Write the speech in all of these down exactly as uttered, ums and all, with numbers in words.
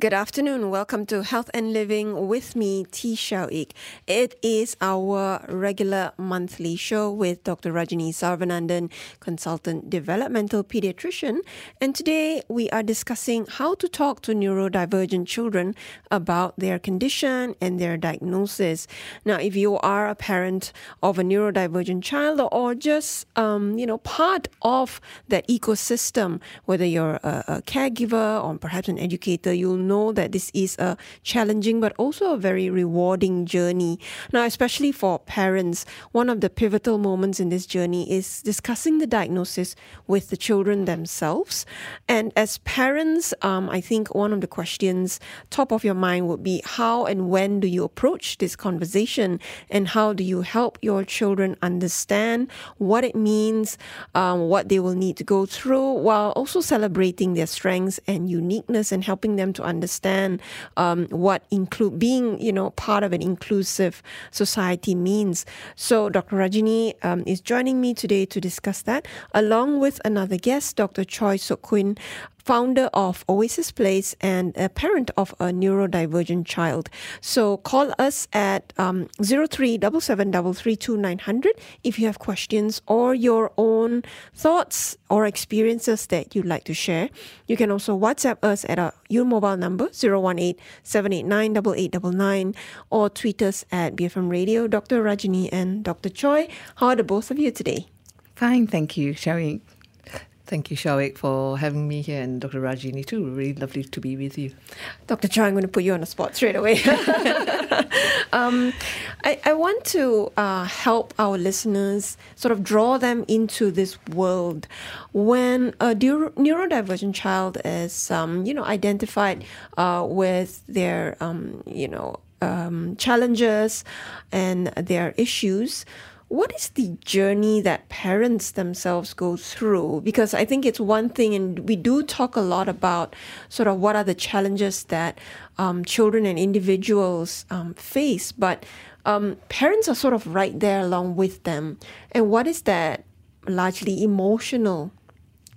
Good afternoon. Welcome to Health and Living with me, T Shao Ik. It is our regular monthly show with Doctor Rajini Sarvananthan, consultant developmental pediatrician. And today we are discussing how to talk to neurodivergent children about their condition and their diagnosis. Now, if you are a parent of a neurodivergent child or just, um, you know, part of that ecosystem, whether you're a, a caregiver or perhaps an educator, you'll know that this is a challenging but also a very rewarding journey. Now, especially for parents, one of the pivotal moments in this journey is discussing the diagnosis with the children themselves. And as parents, um, I think one of the questions top of your mind would be how and when do you approach this conversation and how do you help your children understand what it means, um, what they will need to go through, while also celebrating their strengths and uniqueness and helping them to understand um, what include being, you know, part of an inclusive society means. So Doctor Rajini um, is joining me today to discuss that, along with another guest, Doctor Choy Sook Kuen, founder of Oasis Place and a parent of a neurodivergent child. So call us at um, zero three seven seven three three two nine zero zero if you have questions or your own thoughts or experiences that you'd like to share. You can also WhatsApp us at our, your mobile number zero one eight seven eight nine eight eight nine nine or tweet us at B F M Radio, Doctor Rajini and Doctor Choy. How are the both of you today? Fine, thank you, Shari. Thank you, Shawik, for having me here, and Doctor Rajini too. Really lovely to be with you. Doctor Choy, I'm going to put you on the spot straight away. um, I, I want to uh, help our listeners sort of draw them into this world. When a neuro- neurodivergent child is, um, you know, identified uh, with their, um, you know, um, challenges and their issues, what is the journey that parents themselves go through? Because I think it's one thing, and we do talk a lot about sort of what are the challenges that um, children and individuals um, face, but um, parents are sort of right there along with them. And what is that largely emotional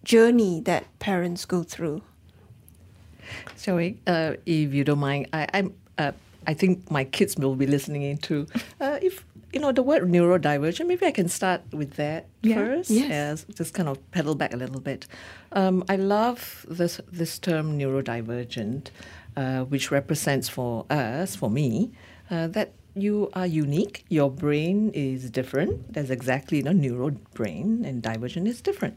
journey that parents go through? So, uh, if you don't mind, I, I'm, uh, I think my kids will be listening in too. Uh, if You know, the word neurodivergent, maybe I can start with that yeah. first. Yes. Yeah, just kind of pedal back a little bit. Um, I love this this term neurodivergent, uh, which represents for us, for me, uh, that you are unique. Your brain is different. There's exactly, you know, neuro brain, and divergent is different.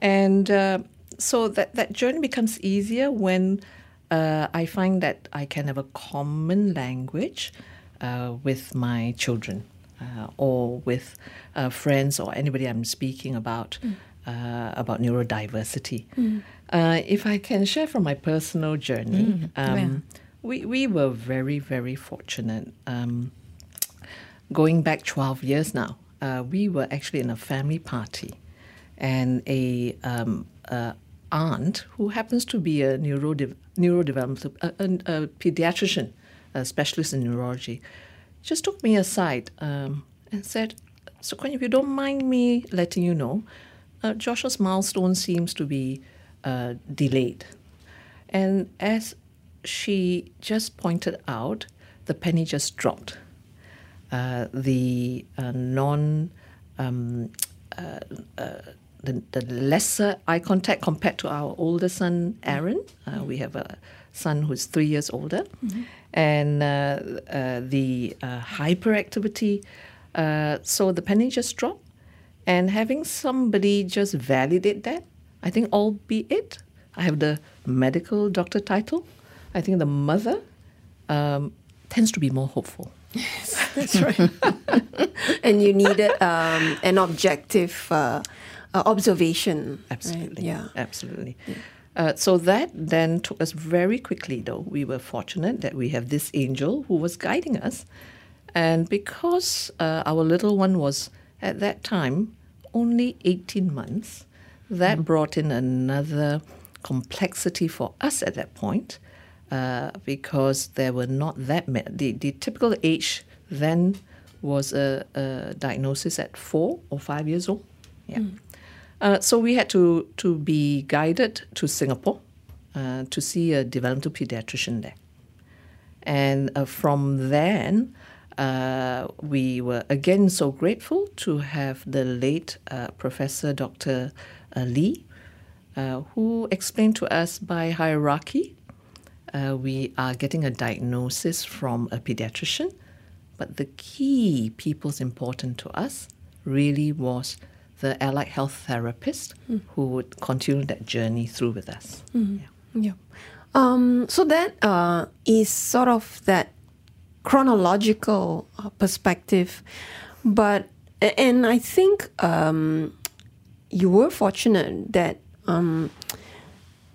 And uh, so that, that journey becomes easier when uh, I find that I can have a common language uh, with my children. Uh, or with uh, friends or anybody I'm speaking about, mm. uh, about neurodiversity. Mm. Uh, if I can share from my personal journey, mm. um, yeah. we, we were very, very fortunate. Um, going back twelve years now, uh, we were actually in a family party, and a um, uh, aunt who happens to be a neurode- neurodevelopmental a, a, a pediatrician, a specialist in neurology, just took me aside um, and said, "So, if you don't mind me letting you know, uh, Joshua's milestone seems to be uh, delayed." And as she just pointed out, the penny just dropped. Uh, the uh, non, um, uh, uh, the, the lesser eye contact compared to our older son, Aaron. Uh, we have a son who's three years older. Mm-hmm. And uh, uh, the uh, hyperactivity. Uh, so the penny just dropped. And having somebody just validate that, I think all be it. I have the medical doctor title. I think the mother um, tends to be more hopeful. Yes, that's right. And you needed um, an objective uh, uh, observation. Absolutely. Right? Yeah. Absolutely. Yeah. Uh, so that then took us very quickly, though. We were fortunate that we have this angel who was guiding us. And because uh, our little one was, at that time, only eighteen months, that mm. brought in another complexity for us at that point, uh, because there were not that many. The, the typical age then was a, a diagnosis at four or five years old. Yeah. Mm. Uh, so we had to, to be guided to Singapore uh, to see a developmental pediatrician there. And uh, from then, uh, we were again so grateful to have the late uh, Professor Doctor Uh, Lee, uh, who explained to us by hierarchy, uh, we are getting a diagnosis from a pediatrician, but the key people's important to us really was the allied health therapist mm. who would continue that journey through with us. Mm. Yeah. yeah. Um, so that uh, is sort of that chronological uh, perspective, but and I think um, you were fortunate that, um,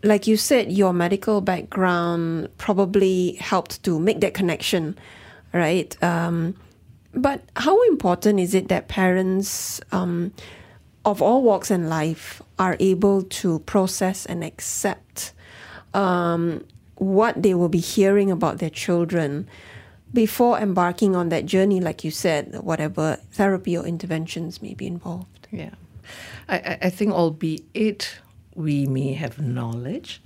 like you said, your medical background probably helped to make that connection, right? Um, but how important is it that parents um, of all walks in life are able to process and accept um, what they will be hearing about their children before embarking on that journey, like you said, whatever therapy or interventions may be involved? Yeah. I, I think albeit we may have knowledge,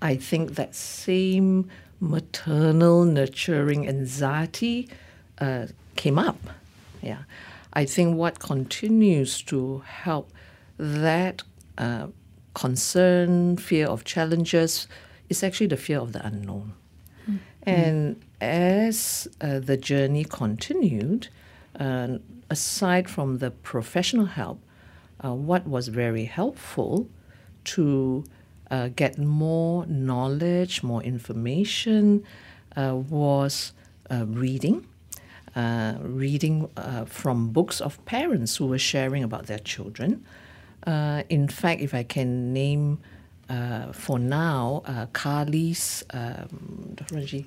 I think that same maternal nurturing anxiety uh, came up. Yeah, I think what continues to help that uh, concern, fear of challenges, is actually the fear of the unknown. Mm-hmm. And as uh, the journey continued, uh, aside from the professional help, Uh, what was very helpful to uh, get more knowledge, more information, uh, was uh, reading, uh, reading uh, from books of parents who were sharing about their children. Uh, in fact, if I can name uh, for now, uh, Carly's, um,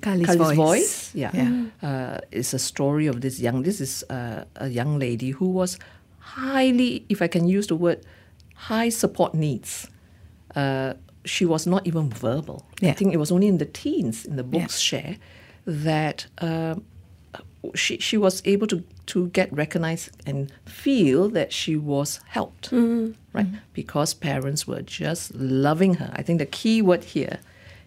Carly's, Carly's Voice, Voice yeah, yeah. Uh, is a story of this young, this is uh, a young lady who was highly, if I can use the word, high support needs. Uh, she was not even verbal. Yeah. I think it was only in the teens, in the book's yeah. share, that uh, she she was able to, to get recognized and feel that she was helped, mm-hmm. right? Mm-hmm. Because parents were just loving her. I think the key word here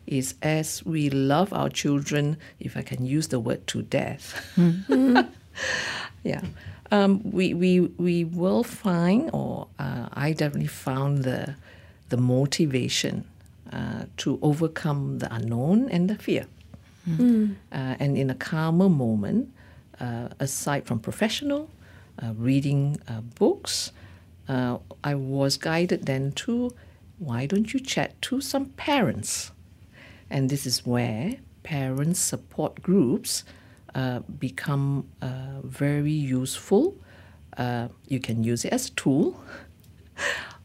is, as we love our children, if I can use the word, to death. Mm-hmm. yeah. Um, we, we we will find, or uh, I definitely found the the motivation uh, to overcome the unknown and the fear. Mm. Uh, and in a calmer moment, uh, aside from professional, uh, reading uh, books, uh, I was guided then to, why don't you chat to some parents? And this is where parents support groups Uh, become uh, very useful. Uh, you can use it as a tool,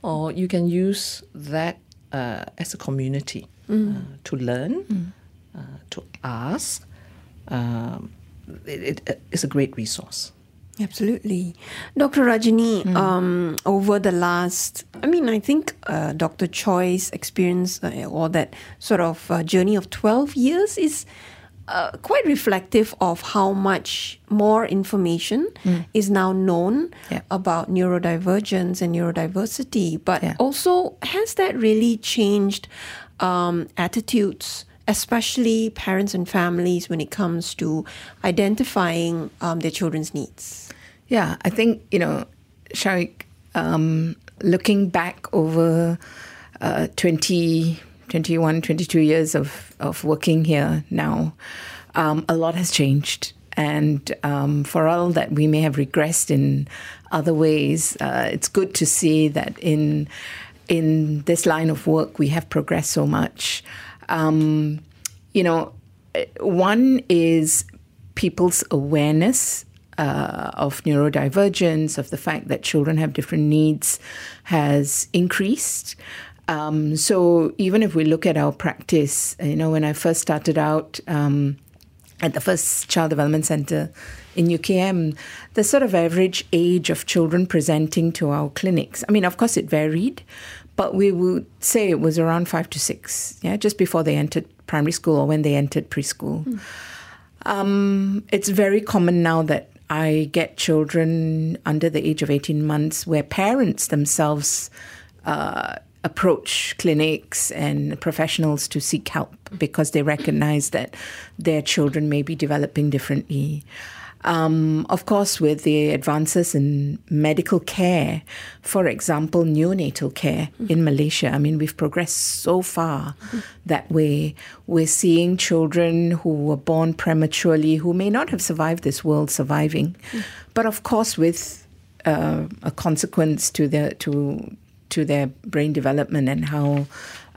or you can use that uh, as a community mm. uh, to learn, mm. uh, to ask. Um, it, it, it's a great resource. Absolutely. Doctor Rajini, mm. um, over the last, I mean, I think uh, Doctor Choy's experience uh, or that sort of uh, journey of twelve years is Uh, quite reflective of how much more information mm. is now known yeah. about neurodivergence and neurodiversity, but yeah. also has that really changed um, attitudes, especially parents and families, when it comes to identifying um, their children's needs? Yeah, I think, you know, Sharik, um, looking back over uh, twenty, twenty-one, twenty-two years of, of working here now, um, a lot has changed. And um, for all that we may have regressed in other ways, uh, it's good to see that in in this line of work, we have progressed so much. Um, you know, one is people's awareness uh, of neurodivergence, of the fact that children have different needs, has increased. Um, so even if we look at our practice, you know, when I first started out um, at the first Child Development Centre in U K M, the sort of average age of children presenting to our clinics, I mean, of course it varied, but we would say it was around five to six, yeah, just before they entered primary school or when they entered preschool. Mm. Um, it's very common now that I get children under the age of eighteen months where parents themselves uh, approach clinics and professionals to seek help because they recognize that their children may be developing differently. Um, of course, with the advances in medical care, for example, neonatal care mm-hmm. in Malaysia, I mean, we've progressed so far mm-hmm. that way. We're seeing children who were born prematurely, who may not have survived this world surviving, mm-hmm. but of course with uh, a consequence to their, to, to their brain development and how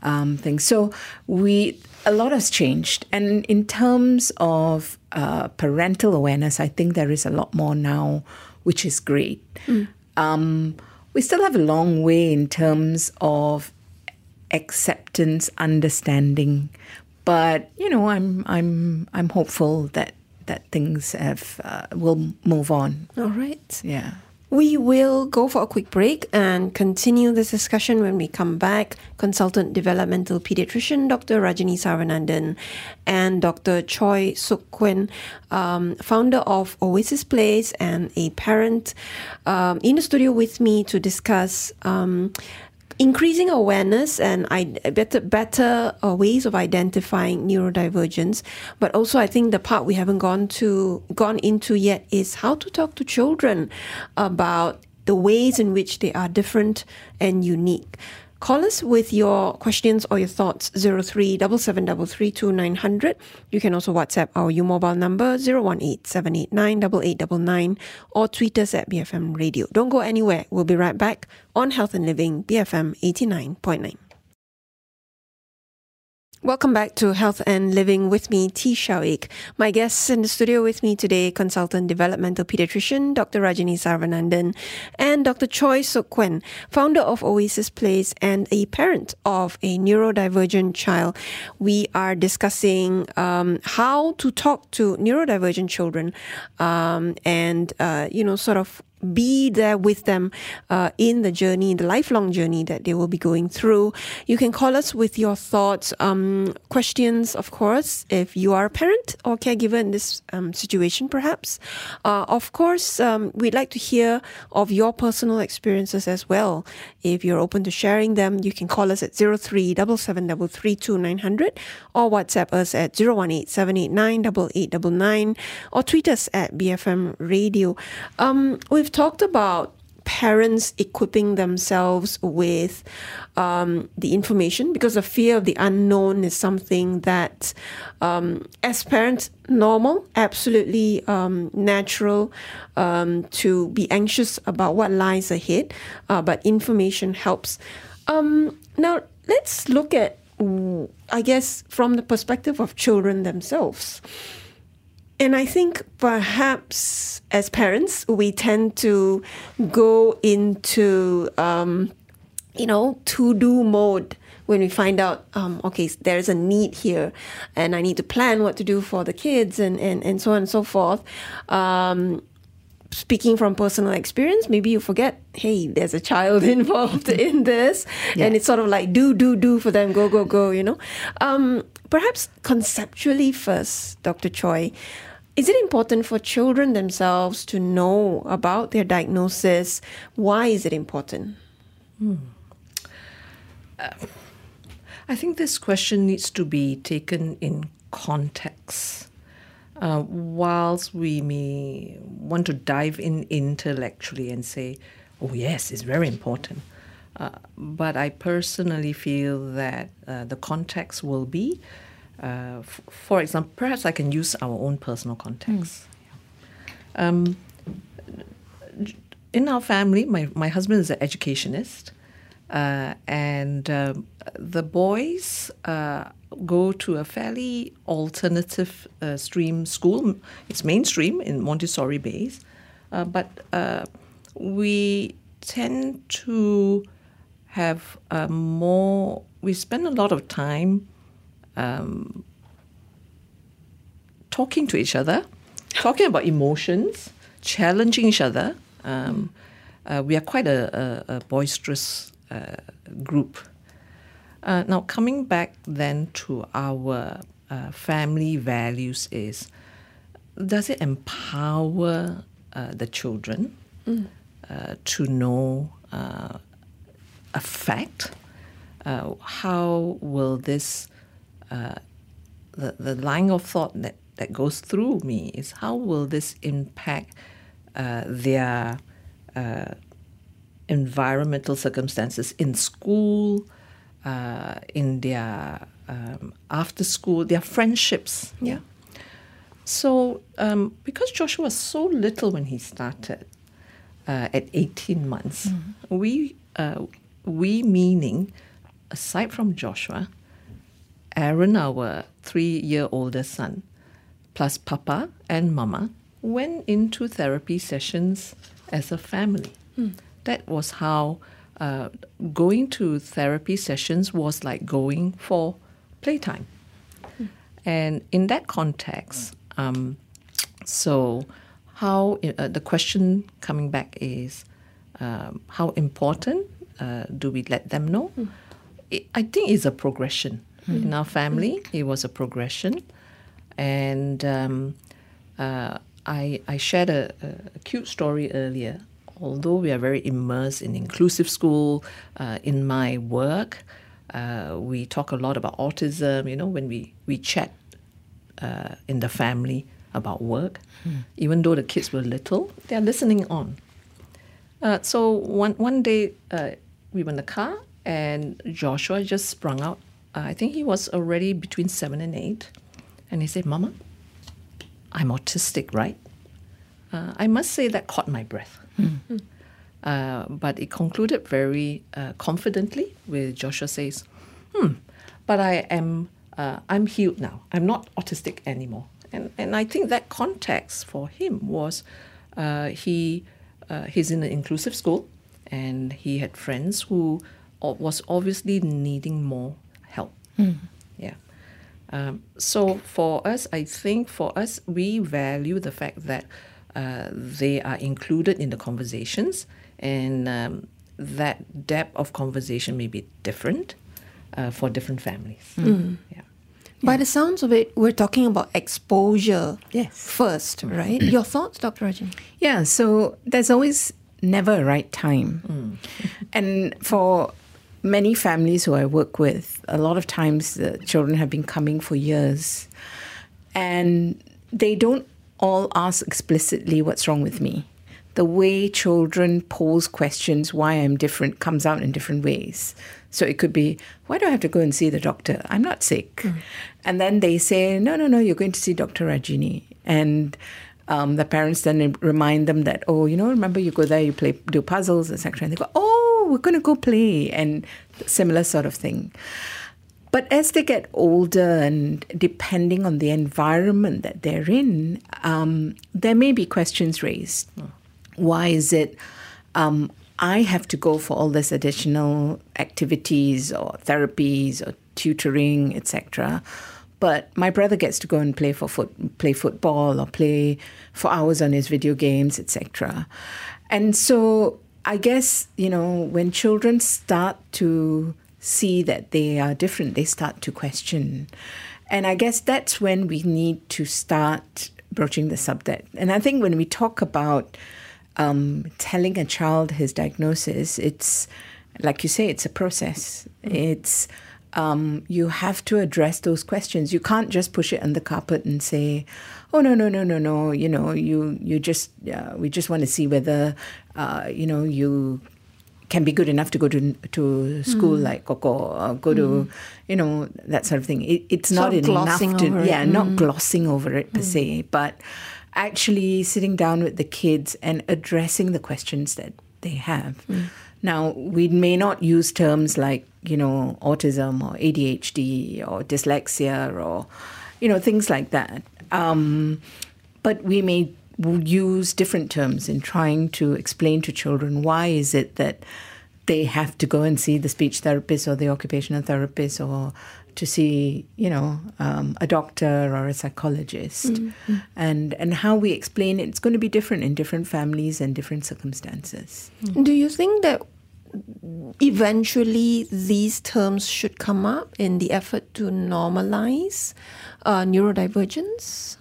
um, things. So we... A lot has changed. And in terms of uh, parental awareness, I think there is a lot more now, which is great. Mm. Um, we still have a long way in terms of acceptance, understanding. But, you know, I'm I'm I'm hopeful that, that things have uh, will move on. All right. Yeah. We will go for a quick break and continue this discussion when we come back. Consultant developmental pediatrician Doctor Rajini Sarvananthan and Doctor Choy Sook Kuen, um, founder of Oasis Place and a parent, um, in the studio with me to discuss um, increasing awareness and I, better better uh, ways of identifying neurodivergence. But also I think the part we haven't gone to gone into yet is how to talk to children about the ways in which they are different and unique. Call us with your questions or your thoughts, zero three seven seven three three two nine zero zero. You can also WhatsApp our U-Mobile number, zero one eight seven eight nine eight eight nine nine, or tweet us at B F M Radio. Don't go anywhere. We'll be right back on Health and Living, B F M eighty-nine point nine. Welcome back to Health and Living with me, T Shao Ik. My guests in the studio with me today, consultant developmental pediatrician Doctor Rajini Sarvananthan and Doctor Choy Sook Kuen, founder of Oasis Place and a parent of a neurodivergent child. We are discussing um, how to talk to neurodivergent children um, and, uh, you know, sort of be there with them uh, in the journey, the lifelong journey that they will be going through. You can call us with your thoughts, um, questions, of course, if you are a parent or caregiver in this um, situation, perhaps. Uh, of course, um, we'd like to hear of your personal experiences as well. If you're open to sharing them, you can call us at zero three seven seven three three two nine zero zero or WhatsApp us at zero one eight seven eight nine eight eight nine nine or tweet us at B F M Radio. Um, we've We've talked about parents equipping themselves with um, the information because the fear of the unknown is something that, um, as parents, normal, absolutely um, natural um, to be anxious about what lies ahead, uh, but information helps. Um, now, let's look at, I guess, from the perspective of children themselves. And I think perhaps as parents, we tend to go into, um, you know, to-do mode when we find out, um, okay, there's a need here and I need to plan what to do for the kids and, and, and so on and so forth. Um, speaking from personal experience, maybe you forget, hey, there's a child involved in this. Yeah. And it's sort of like do, do, do for them, go, go, go, you know. Um, perhaps conceptually first, Doctor Choy, is it important for children themselves to know about their diagnosis? Why is it important? Hmm. Uh, I think this question needs to be taken in context. Uh, whilst we may want to dive in intellectually and say, oh yes, it's very important, uh, but I personally feel that uh, the context will be, uh, f- for example, perhaps I can use our own personal context. Mm. Um, in our family, my, my husband is an educationist, uh, and uh, the boys uh, go to a fairly alternative uh, stream school. It's mainstream in Montessori Bays, uh, but uh, we tend to have a more, we spend a lot of time um, talking to each other, talking about emotions, challenging each other. Um, uh, we are quite a, a, a boisterous uh, group. Uh, now, coming back then to our uh, family values is, does it empower uh, the children mm. uh, to know uh, a fact, uh, how will this, uh, the, the line of thought that, that goes through me is how will this impact uh, their uh, environmental circumstances in school, uh, in their um, after school, their friendships. Yeah. yeah. So um, because Joshua was so little when he started, uh, at eighteen months, mm-hmm. we, uh, we meaning, aside from Joshua, Aaron, our three-year-older son, plus Papa and Mama, went into therapy sessions as a family. Mm. That was how uh, going to therapy sessions was like going for playtime. Mm. And in that context, um, so how uh, the question coming back is, um, how important uh, do we let them know? Mm. It, I think it's a progression. Mm. In our family, it was a progression. And um, uh, I, I shared a, a cute story earlier. Although we are very immersed in inclusive school, uh, in my work, uh, we talk a lot about autism. You know, when we, we chat uh, in the family about work, mm. even though the kids were little, they are listening on. Uh, so one one day uh, we were in the car and Joshua just sprung out. Uh, I think he was already between seven and eight. And he said, "Mama, I'm autistic, right?" Uh, I must say that caught my breath. Mm-hmm. Uh, but it concluded very uh, confidently with Joshua says, hmm, but I am, uh, I'm healed now. I'm not autistic anymore. And and I think that context for him was uh, he uh, he's in an inclusive school and he had friends who was obviously needing more help. Mm-hmm. Yeah. Um, so for us, I think for us, we value the fact that uh, they are included in the conversations and um, that depth of conversation may be different uh, for different families. Mm. Yeah. By yeah. the sounds of it, we're talking about exposure yes. first, right? Your thoughts, Doctor Rajini? Yeah, so there's always never a right time. Mm. And for many families who I work with, a lot of times the children have been coming for years and they don't all ask explicitly what's wrong with me. The way children pose questions, why I'm different, comes out in different ways. So it could be, why do I have to go and see the doctor? I'm not sick. Mm. And then they say, no, no, no, you're going to see Doctor Rajini. And um, the parents then remind them that, oh, you know, remember you go there, you play, do puzzles, et cetera. And they go, oh, we're going to go play and similar sort of thing. But as they get older and depending on the environment that they're in, um, there may be questions raised. Oh. Why is it um, I have to go for all these additional activities or therapies or tutoring, et cetera, but my brother gets to go and play for foot, play football or play for hours on his video games, et cetera. And so I guess, you know, when children start to see that they are different, they start to question. And I guess that's when we need to start broaching the subject. And I think when we talk about um, telling a child his diagnosis, it's, like you say, it's a process. Mm-hmm. It's, um, you have to address those questions. You can't just push it on the carpet and say, oh, no, no, no, no, no, you know, you, you just, uh, we just want to see whether, uh, you know, you can be good enough to go to to school mm. like Coco, or go mm. to, you know, that sort of thing. It, it's sort not enough to, yeah, mm. not glossing over it per mm. se, but actually sitting down with the kids and addressing the questions that they have. Mm. Now, we may not use terms like, you know, autism or A D H D or dyslexia or, you know, things like that. Um, but we may use different terms in trying to explain to children why is it that they have to go and see the speech therapist or the occupational therapist or to see, you know, um, a doctor or a psychologist. Mm-hmm. And and how we explain it, it's going to be different in different families and different circumstances. Mm-hmm. Do you think that eventually these terms should come up in the effort to normalize uh, neurodivergence?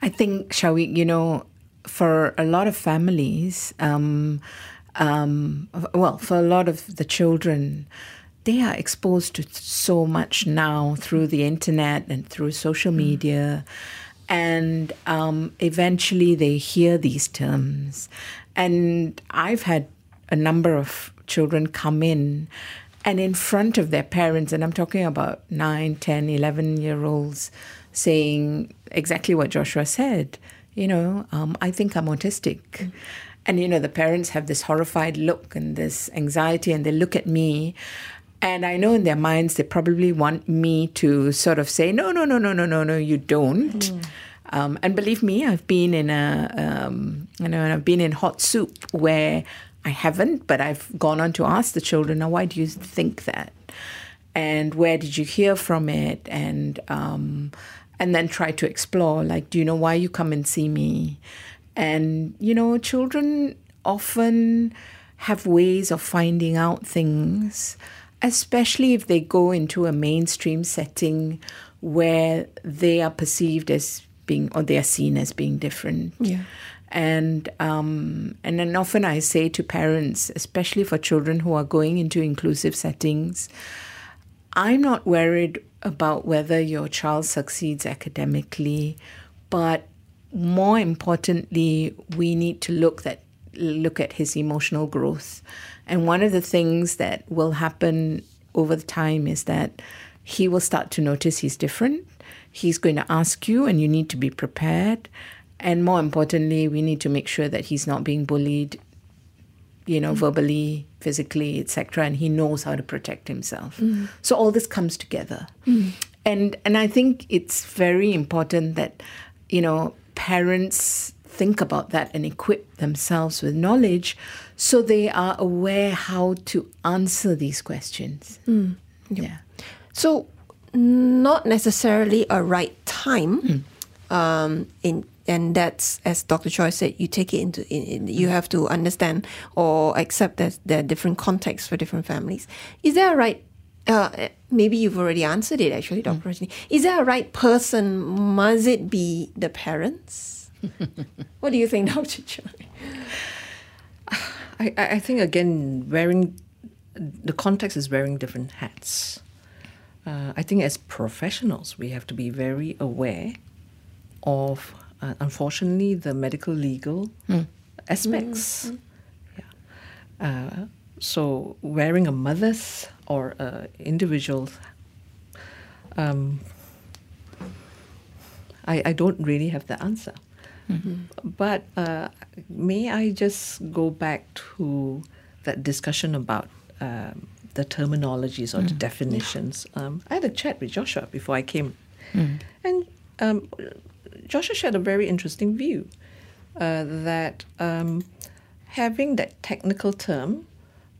I think, Shawik, you know, for a lot of families, um, um, well, for a lot of the children, they are exposed to so much now through the internet and through social media. And um, eventually they hear these terms. And I've had a number of children come in and in front of their parents, and I'm talking about nine, ten, eleven-year-olds, saying exactly what Joshua said. You know, um, I think I'm autistic. Mm-hmm. And, you know, the parents have this horrified look and this anxiety, and they look at me. And I know in their minds they probably want me to sort of say, no, no, no, no, no, no, no, you don't. Mm. Um, and believe me, I've been in a, um, you know, and I've been in hot soup where I haven't, but I've gone on to ask the children, now, why do you think that? And where did you hear from it? And um, and then try to explore, like, do you know why you come and see me? And, you know, children often have ways of finding out things, especially if they go into a mainstream setting where they are perceived as being, or they are seen as being different. Yeah. And um, and then often I say to parents, especially for children who are going into inclusive settings, I'm not worried about whether your child succeeds academically, but more importantly, we need to look that look at his emotional growth. And one of the things that will happen over the time is that he will start to notice he's different. He's going to ask you, and you need to be prepared. And more importantly, we need to make sure that he's not being bullied, you know, mm. verbally, physically, et cetera. And he knows how to protect himself. Mm. So all this comes together. Mm. And and I think it's very important that, you know, parents think about that and equip themselves with knowledge so they are aware how to answer these questions. Mm. Yep. Yeah. So not necessarily a right time. Mm. Um, in and that's, as Doctor Choy said, you take it into in, in, you have to understand or accept that there are different contexts for different families. Is there a right? Uh, maybe you've already answered it, actually, Doctor Mm. Rajini. Is there a right person? Must it be the parents? What do you think, Doctor Choy? I I think again, wearing the context is wearing different hats. Uh, I think as professionals, we have to be very aware of, uh, unfortunately, the medical legal mm. aspects. Mm. Yeah. Uh, so wearing a mother's or a individual's, um, I, I don't really have the answer. Mm-hmm. But uh, may I just go back to that discussion about um, the terminologies or mm. the definitions. Um, I had a chat with Joshua before I came. Mm. And um, Joshua shared a very interesting view uh, that um, having that technical term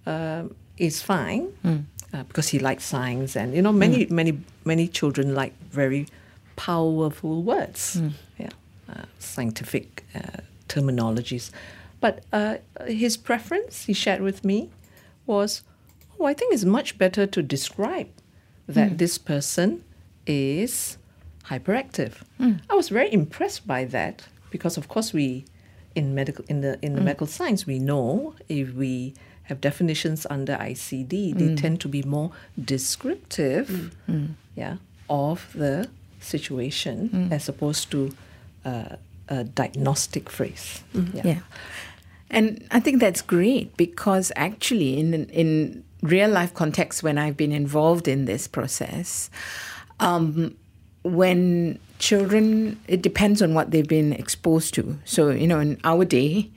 uh, is fine mm. uh, because he likes science, and you know many mm. many many children like very powerful words, mm. yeah, uh, scientific uh, terminologies. But uh, his preference he shared with me was, oh, I think it's much better to describe that mm. this person is hyperactive. Mm. I was very impressed by that because, of course, we in medical in the in the mm. medical science we know if we have definitions under I C D, mm. they tend to be more descriptive, mm. yeah, of the situation mm. as opposed to uh, a diagnostic phrase. Mm. Yeah. yeah, and I think that's great because actually, in in real life context, when I've been involved in this process. Um, When children, it depends on what they've been exposed to. So, you know, in our day,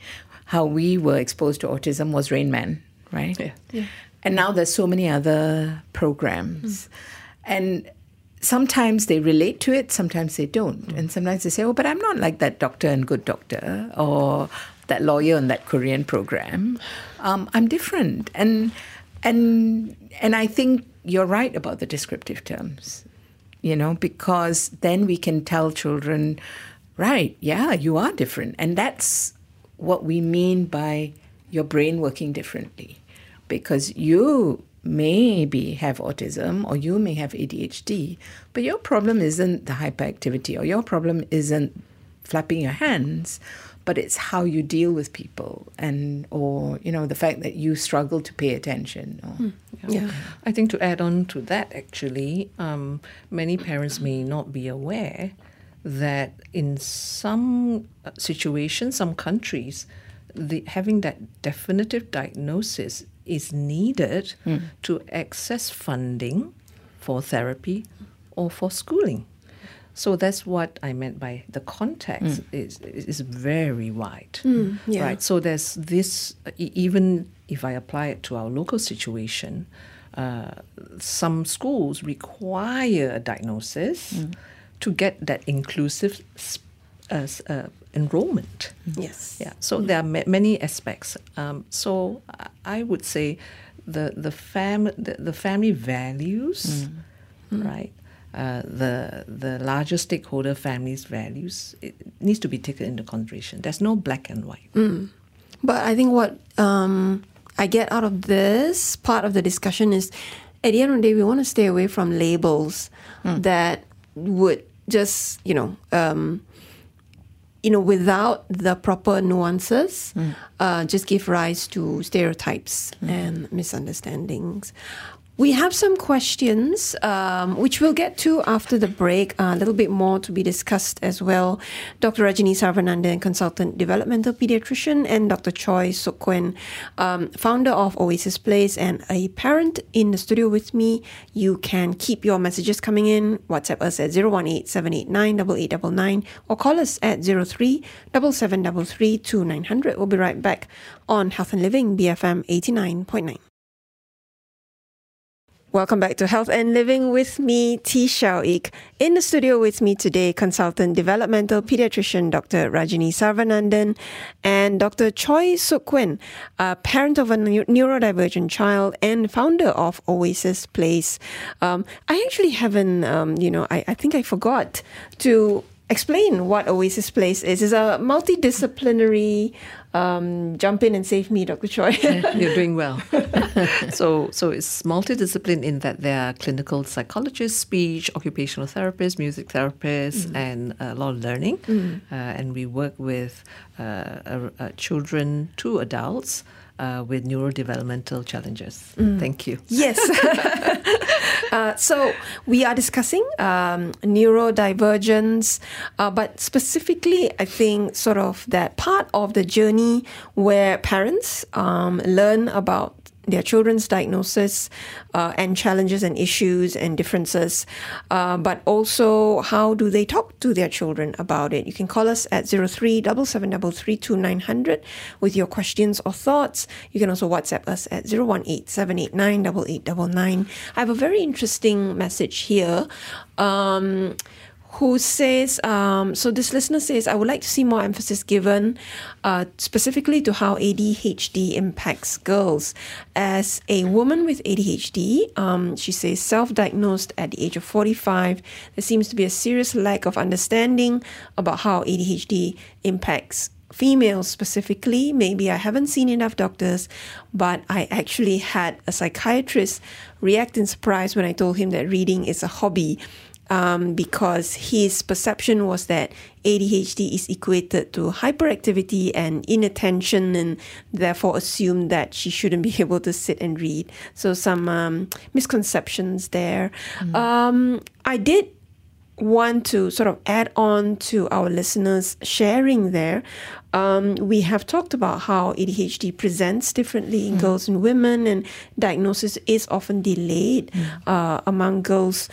how we were exposed to autism was Rain Man, right? Yeah. yeah. And now there's so many other programs. Mm. And sometimes they relate to it, sometimes they don't. Mm. And sometimes they say, oh, but I'm not like that doctor and Good Doctor or that lawyer and that Korean program. Um, I'm different. And, and, and I think you're right about the descriptive terms. You know, because then we can tell children, right, yeah, you are different. And that's what we mean by your brain working differently. Because you maybe have autism or you may have A D H D, but your problem isn't the hyperactivity or your problem isn't flapping your hands, but it's how you deal with people, and or, you know, the fact that you struggle to pay attention. Or, mm. yeah. yeah. I think to add on to that, actually, um, many parents may not be aware that in some situations, some countries, the, having that definitive diagnosis is needed mm. to access funding for therapy or for schooling. So that's what I meant by the context mm. is is very wide, mm, yeah. right? So there's this, even if I apply it to our local situation, uh, some schools require a diagnosis mm. to get that inclusive uh, uh, enrollment. Mm. Yes. Yeah. So mm. there are ma- many aspects. Um, so I would say the the fam- the, the family values, mm. right? Uh, the the larger stakeholder families' values, it needs to be taken into consideration. There's no black and white. Mm. But I think what um, I get out of this part of the discussion is, at the end of the day, we want to stay away from labels mm. that would just, you know, um, you know, without the proper nuances, mm. uh, just give rise to stereotypes mm. and misunderstandings. We have some questions, um, which we'll get to after the break, uh, a little bit more to be discussed as well. Doctor Rajini Sarvananthan, consultant developmental pediatrician, and Doctor Choy Sook Kuen, um, founder of Oasis Place and a parent, in the studio with me. You can keep your messages coming in. WhatsApp us at zero one eight seven eight nine eight eight nine nine or call us at zero three seven seven three three two nine zero zero. We'll be right back on Health and Living, B F M eighty-nine point nine. Welcome back to Health and Living with me, T Shao Ik. In the studio with me today, consultant developmental pediatrician Doctor Rajini Sarvananthan and Doctor Choy Sook Kuen, a parent of a neurodivergent child and founder of Oasis Place. Um, I actually haven't, um, you know, I, I think I forgot to explain what Oasis Place is. It's a multidisciplinary... Um, jump in and save me, Doctor Choi. You're doing well. so, so it's multidisciplinary in that there are clinical psychologists, speech, occupational therapists, music therapists, mm. and a lot of learning. Mm. Uh, and we work with uh, uh, uh, children to adults uh, with neurodevelopmental challenges. Mm. Thank you. Yes. Uh, so we are discussing um, neurodivergence, uh, but specifically, I think, sort of that part of the journey where parents um, learn about their children's diagnosis uh, and challenges and issues and differences, uh, but also how do they talk to their children about it. You can call us at zero three seven seven three three two nine zero zero with your questions or thoughts. You can also WhatsApp us at zero one eight seven eight nine eight eight nine nine. I have a very interesting message here. Um... who says, um, so this listener says, I would like to see more emphasis given uh, specifically to how A D H D impacts girls. As a woman with A D H D, um, she says, self-diagnosed at the age of forty-five, there seems to be a serious lack of understanding about how A D H D impacts females specifically. Maybe I haven't seen enough doctors, but I actually had a psychiatrist react in surprise when I told him that reading is a hobby. Um, because his perception was that A D H D is equated to hyperactivity and inattention, and therefore assumed that she shouldn't be able to sit and read. So some um, misconceptions there. Mm. Um, I did want to sort of add on to our listeners' sharing there. Um, we have talked about how A D H D presents differently in mm. girls and women, and diagnosis is often delayed mm. uh, among girls.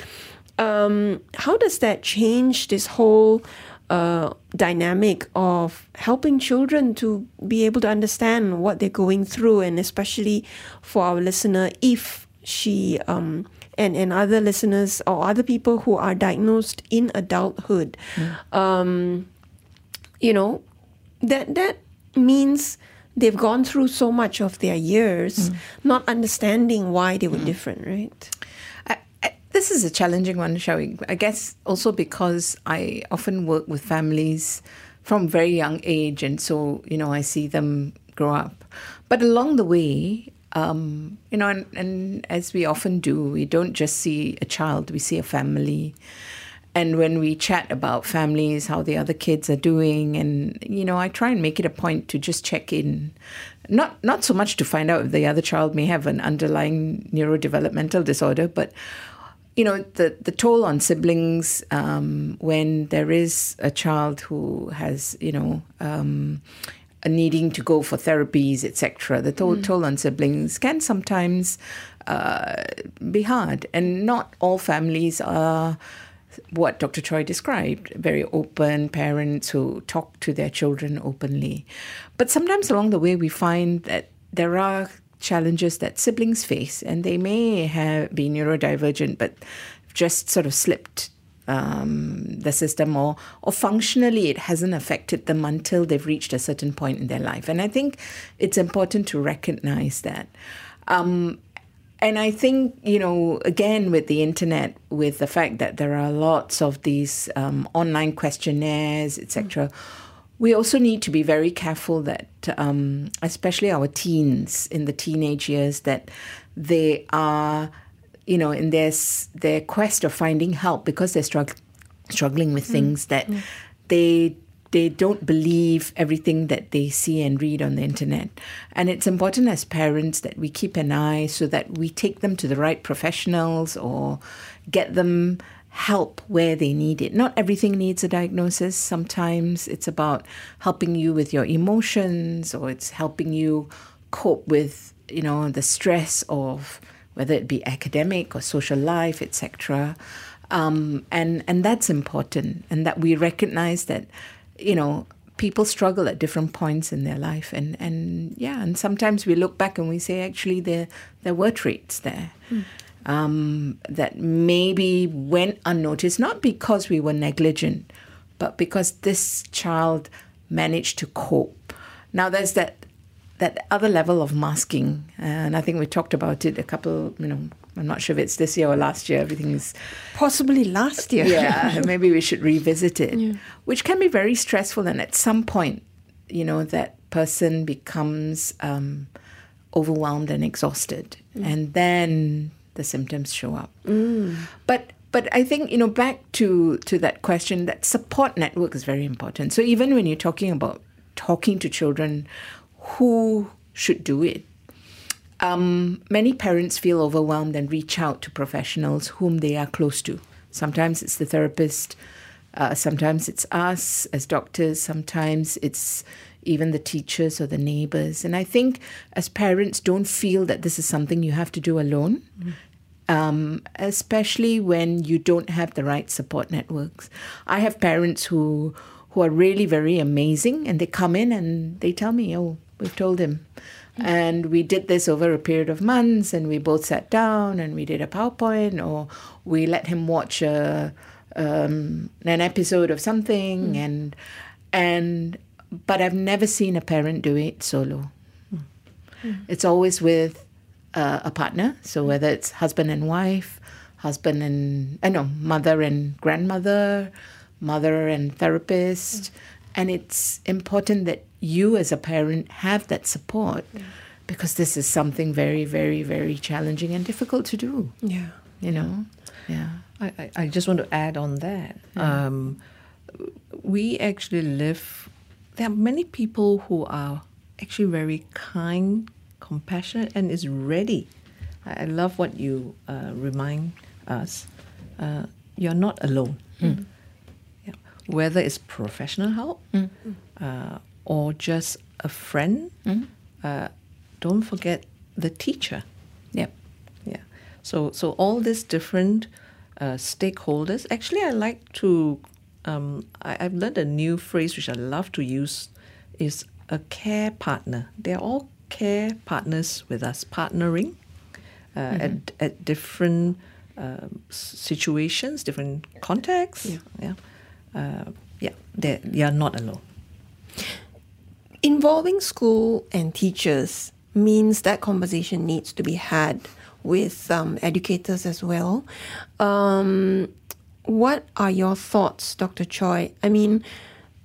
Um, how does that change this whole uh, dynamic of helping children to be able to understand what they're going through, and especially for our listener, if she um, and, and other listeners or other people who are diagnosed in adulthood, mm. um, you know, that that means they've gone through so much of their years, mm. not understanding why they were mm. different, right? This is a challenging one, Shawi. I guess also because I often work with families from very young age, and so, you know, I see them grow up. But along the way, um, you know, and, and as we often do, we don't just see a child, we see a family. And when we chat about families, how the other kids are doing, and, you know, I try and make it a point to just check in. Not not so much to find out if the other child may have an underlying neurodevelopmental disorder, but, you know, the, the toll on siblings um, when there is a child who has, you know, um, a needing to go for therapies, et cetera. The toll, mm. toll on siblings can sometimes uh, be hard. And not all families are what Doctor Choy described, very open parents who talk to their children openly. But sometimes along the way, we find that there are challenges that siblings face, and they may have be neurodivergent, but just sort of slipped um, the system, or, or functionally it hasn't affected them until they've reached a certain point in their life. And I think it's important to recognize that. Um, And I think, you know, again, with the internet, with the fact that there are lots of these um, online questionnaires, et cetera, we also need to be very careful that, um, especially our teens in the teenage years, that they are, you know, in their their quest of finding help because they're strugg- struggling with things mm. that mm. they they don't believe everything that they see and read on the internet. And it's important as parents that we keep an eye so that we take them to the right professionals or get them help where they need it. Not everything needs a diagnosis. Sometimes it's about helping you with your emotions, or it's helping you cope with, you know, the stress of whether it be academic or social life, et cetera. Um, and, and that's important, and that we recognize that, you know, people struggle at different points in their life. And, and yeah, and sometimes we look back and we say, actually, there there were traits there mm. um, that maybe went unnoticed, not because we were negligent, but because this child managed to cope. Now, there's that that other level of masking. And I think we talked about it a couple, you know, I'm not sure if it's this year or last year. Everything's possibly last year. Yeah, maybe we should revisit it, yeah. which can be very stressful. And at some point, you know, that person becomes um, overwhelmed and exhausted, mm. and then the symptoms show up. Mm. But but I think, you know, back to to that question, that support network is very important. So even when you're talking about talking to children, who should do it? Um, many parents feel overwhelmed and reach out to professionals whom they are close to. Sometimes it's the therapist, uh, sometimes it's us as doctors, sometimes it's even the teachers or the neighbours. And I think as parents, don't feel that this is something you have to do alone, mm. um, especially when you don't have the right support networks. I have parents who, who are really very amazing, and they come in and they tell me, oh, we've told him. And we did this over a period of months, and we both sat down and we did a PowerPoint, or we let him watch a, um, an episode of something. Mm. And and but I've never seen a parent do it solo. Mm. Mm. It's always with uh, a partner. So whether it's husband and wife, husband and uh, no, mother and grandmother, mother and therapist. Mm. And it's important that you as a parent have that support, yeah. because this is something very, very, very challenging and difficult to do. Yeah. You know? Yeah. I, I just want to add on that. Yeah. Um, we actually live, there are many people who are actually very kind, compassionate, and is ready. I, I love what you uh, remind us. Uh, you're not alone. Mm. Yeah. Whether it's professional help, mm. uh, or just a friend, mm-hmm. uh, don't forget the teacher. Yep. Yeah. So so all these different uh, stakeholders. Actually, I like to, um, I, I've learned a new phrase which I love to use, is a care partner. They're all care partners with us, partnering uh, mm-hmm. at, at different uh, situations, different contexts. Yeah. Yeah, uh, yeah they, they are not alone. Involving school and teachers means that conversation needs to be had with um, educators as well. Um, what are your thoughts, Doctor Choy? I mean,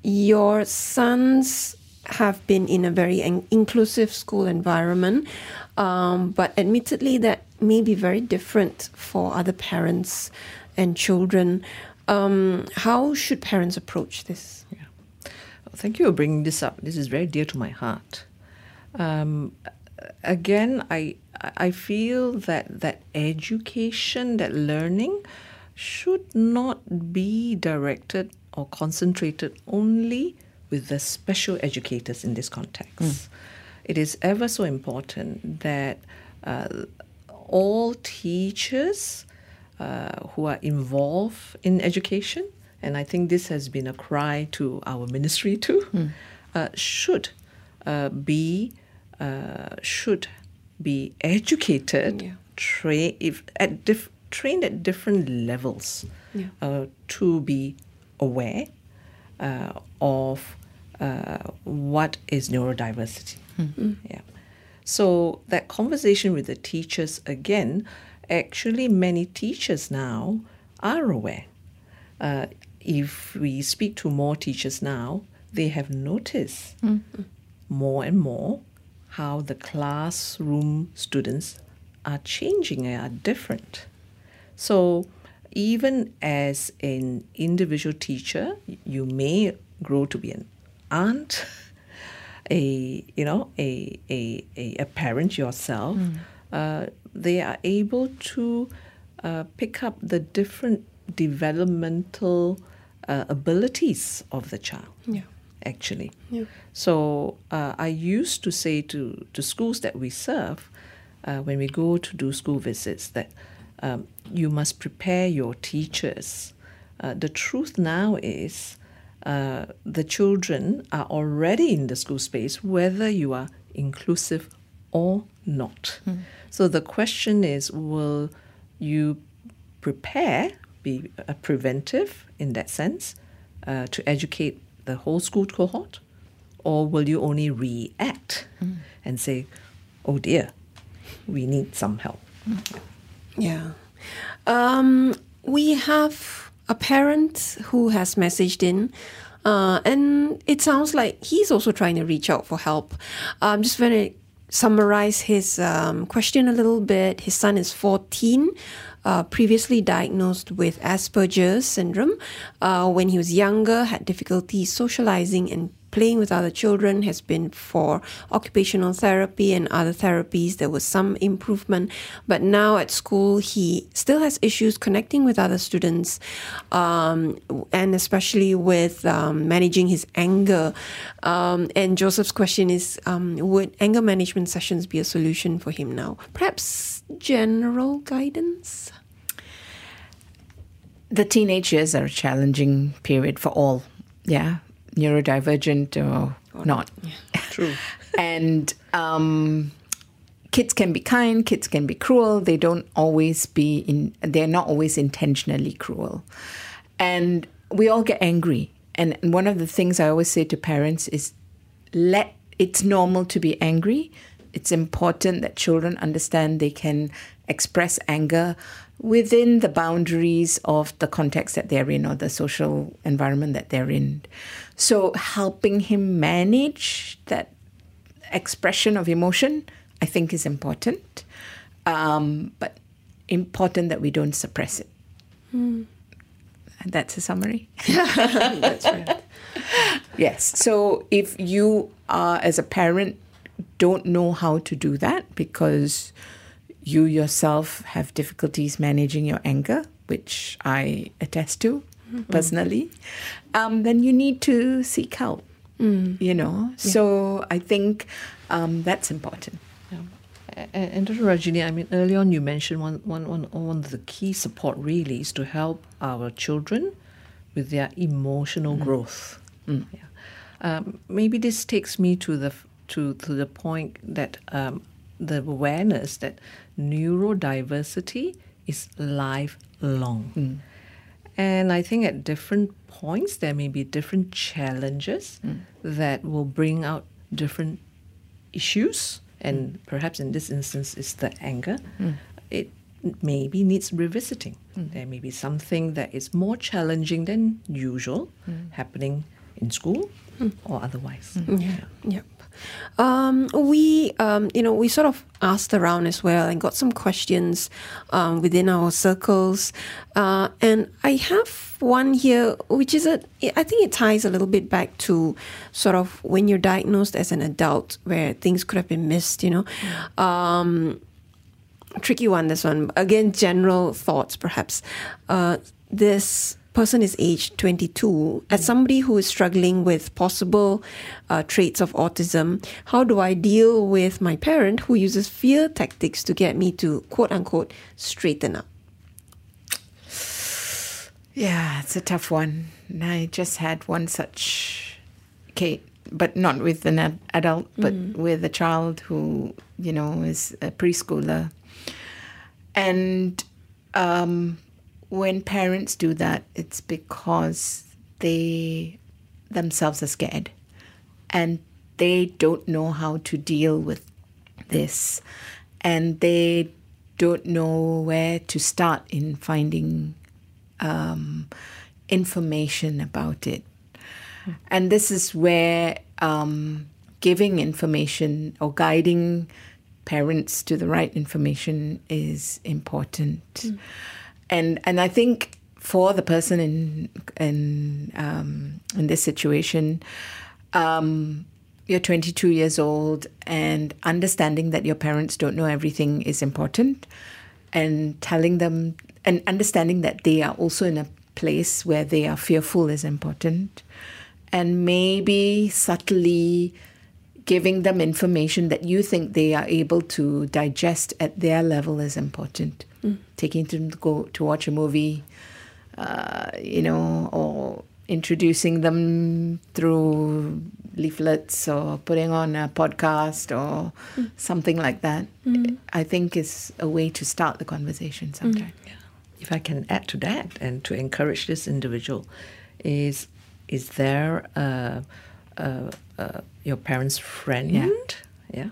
your sons have been in a very en- inclusive school environment, um, but admittedly that may be very different for other parents and children. Um, how should parents approach this? Yeah. Well, thank you for bringing this up. This is very dear to my heart. Um, again, I I feel that that education, that learning, should not be directed or concentrated only with the special educators in this context. Mm. It is ever so important that uh, all teachers uh, who are involved in education, and I think this has been a cry to our ministry too, mm. uh, should uh, be uh, should be educated, yeah. trained if at diff- trained at different levels, yeah. uh, to be aware uh, of uh, what is neurodiversity. Mm-hmm. Yeah. So that conversation with the teachers, again, actually many teachers now are aware. Uh, if we speak to more teachers now, they have noticed mm-hmm. more and more how the classroom students are changing and are different. So even as an individual teacher, you may grow to be an aunt, a you know a a a, a parent yourself. Mm. Uh, they are able to uh, pick up the different developmental uh, abilities of the child. Yeah, actually. Yeah. So uh, I used to say to to schools that we serve uh, when we go to do school visits that. Um, you must prepare your teachers. Uh, the truth now is uh, the children are already in the school space, whether you are inclusive or not. Mm. So the question is, will you prepare, be uh, preventive in that sense, uh, to educate the whole school cohort? Or will you only react mm. and say, oh dear, we need some help? Mm. Yeah. Um, we have a parent who has messaged in, uh, and it sounds like he's also trying to reach out for help. I'm just going to summarize his um, question a little bit. His son is fourteen, uh, previously diagnosed with Asperger's syndrome. Uh, when he was younger, had difficulty socializing and playing with other children, has been for occupational therapy and other therapies. There was some improvement, but now at school he still has issues connecting with other students, um, and especially with um, managing his anger. Um, and Joseph's question is, um, would anger management sessions be a solution for him now? Perhaps general guidance? The teenage years are a challenging period for all, yeah. neurodivergent or not. Yeah, true. And um, kids can be kind, kids can be cruel. They don't always be in, they're not always intentionally cruel. And we all get angry. And one of the things I always say to parents is, let, it's normal to be angry. It's important that children understand they can express anger within the boundaries of the context that they're in or the social environment that they're in. So helping him manage that expression of emotion, I think, is important. Um, but important that we don't suppress it. Mm. That's a summary. That's right. Yes. So if you are, as a parent, don't know how to do that because you yourself have difficulties managing your anger, which I attest to mm-hmm. personally, um, then you need to seek help, mm. you know. Yeah. So I think um, that's important. Yeah. And Doctor Rajini, I mean, early on you mentioned one, one, one, one of the key support really is to help our children with their emotional mm. growth. Mm. Yeah. Um, maybe this takes me to the to, to the point that um, the awareness that neurodiversity is lifelong. Mm. And I think at different points, there may be different challenges mm. that will bring out different issues. And mm. perhaps in this instance, it's the anger. Mm. It maybe needs revisiting. Mm. There may be something that is more challenging than usual mm. happening in school mm. or otherwise. Mm. Yeah. Yep. Um, we, um, you know, we sort of asked around as well and got some questions um, within our circles. Uh, and I have one here, which is, a, I think it ties a little bit back to sort of when you're diagnosed as an adult, where things could have been missed, you know. Um, tricky one, this one. Again, general thoughts, perhaps. Uh, this... person is aged twenty-two. As somebody who is struggling with possible uh, traits of autism, how do I deal with my parent who uses fear tactics to get me to, quote-unquote, straighten up? Yeah, it's a tough one. I just had one such, okay, but not with an adult, but mm. with a child who, you know, is a preschooler. And... um when parents do that, it's because they themselves are scared and they don't know how to deal with this and they don't know where to start in finding um, information about it. And this is where um, giving information or guiding parents to the right information is important. Mm. And and I think for the person in in um, in this situation, um, you're twenty-two years old, and understanding that your parents don't know everything is important, and telling them and understanding that they are also in a place where they are fearful is important, and maybe subtly giving them information that you think they are able to digest at their level is important. Mm. Taking them to go to watch a movie, uh, you know, or introducing them through leaflets or putting on a podcast or mm. something like that, mm. I think is a way to start the conversation sometimes. Mm. Yeah. If I can add to that and to encourage this individual, is is there a... a, a your parents' friend, yeah, yeah,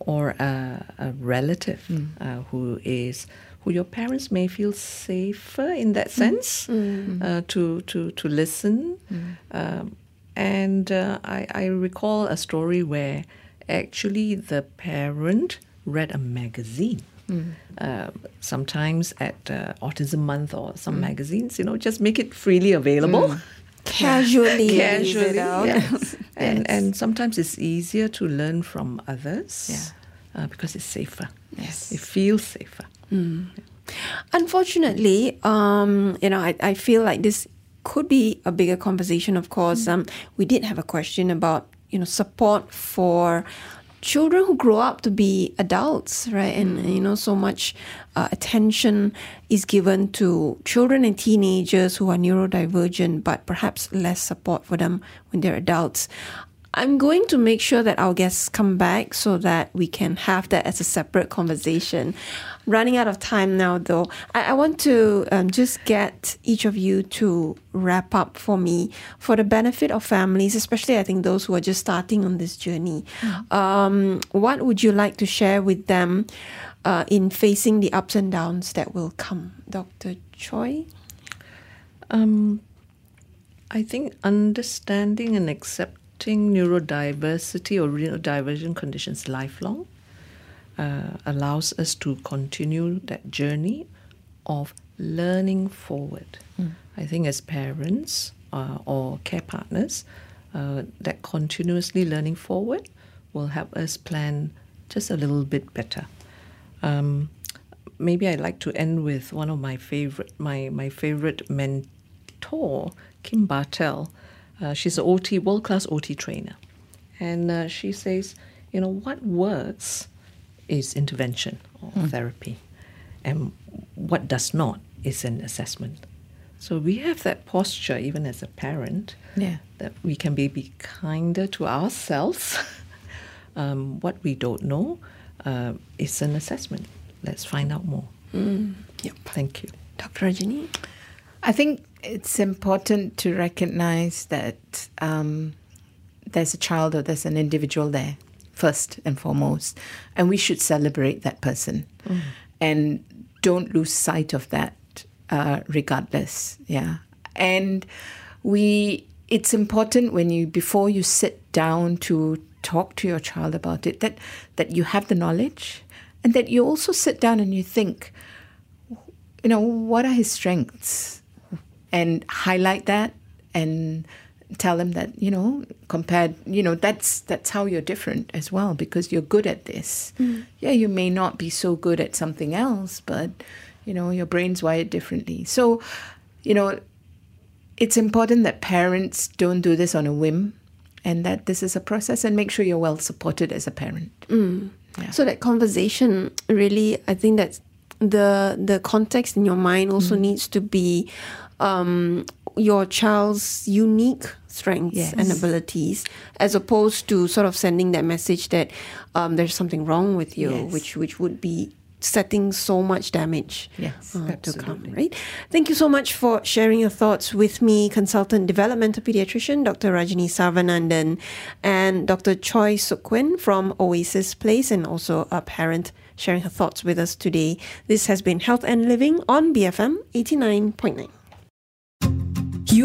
or a, a relative mm. uh, who is who your parents may feel safer in that sense mm. uh, to to to listen. Mm. Um, and uh, I I recall a story where actually the parent read a magazine. Mm. Uh, sometimes at uh, Autism Month or some mm. magazines, you know, just make it freely available. Mm. Casually, casually, yeah. yes. and yes. and sometimes it's easier to learn from others, yeah. uh, because it's safer. Yes, it feels safer. Mm. Yeah. Unfortunately, um, you know, I, I feel like this could be a bigger conversation. Of course, mm. um, we did have a question about, you know, support for children who grow up to be adults, right? And, mm. you know, so much uh, attention is given to children and teenagers who are neurodivergent, but perhaps less support for them when they're adults. I'm going to make sure that our guests come back so that we can have that as a separate conversation. Running out of time now, though. I, I want to um, just get each of you to wrap up for me for the benefit of families, especially I think those who are just starting on this journey. Um, what would you like to share with them uh, in facing the ups and downs that will come? Doctor Choi? Um, I think understanding and accepting neurodiversity or neurodivergent conditions lifelong uh, allows us to continue that journey of learning forward. Mm. I think as parents uh, or care partners, uh, that continuously learning forward will help us plan just a little bit better. Um, maybe I'd like to end with one of my favorite, my, my favorite mentor, Kim Bartel. Uh, she's an O T, world-class O T trainer. And uh, she says, you know, what works is intervention or mm. therapy. And what does not is an assessment. So we have that posture, even as a parent, yeah. that we can be, be kinder to ourselves. um, what we don't know uh, is an assessment. Let's find out more. Mm. Yep. Thank you. Doctor Rajini? I think it's important to recognize that um, there's a child or there's an individual there, first and foremost, and we should celebrate that person mm. and don't lose sight of that uh, regardless. Yeah, and we it's important when you before you sit down to talk to your child about it, that, that you have the knowledge, and that you also sit down and you think, you know, what are his strengths? And highlight that and tell them that, you know, compared, you know, that's that's how you're different as well, because you're good at this. Mm. Yeah, you may not be so good at something else, but, you know, your brain's wired differently. So, you know, it's important that parents don't do this on a whim, and that this is a process, and make sure you're well supported as a parent. Mm. Yeah. So that conversation really, I think that's the the context in your mind also mm. needs to be um, your child's unique strengths yes. and abilities, as opposed to sort of sending that message that um, there's something wrong with you, yes. which which would be setting so much damage yes, uh, to come, right? Thank you so much for sharing your thoughts with me, consultant developmental pediatrician Doctor Rajini Sarvananthan and Doctor Choy Sook Kuen from Oasis Place, and also a parent sharing her thoughts with us today. This has been Health and Living on B F M eighty-nine point nine. You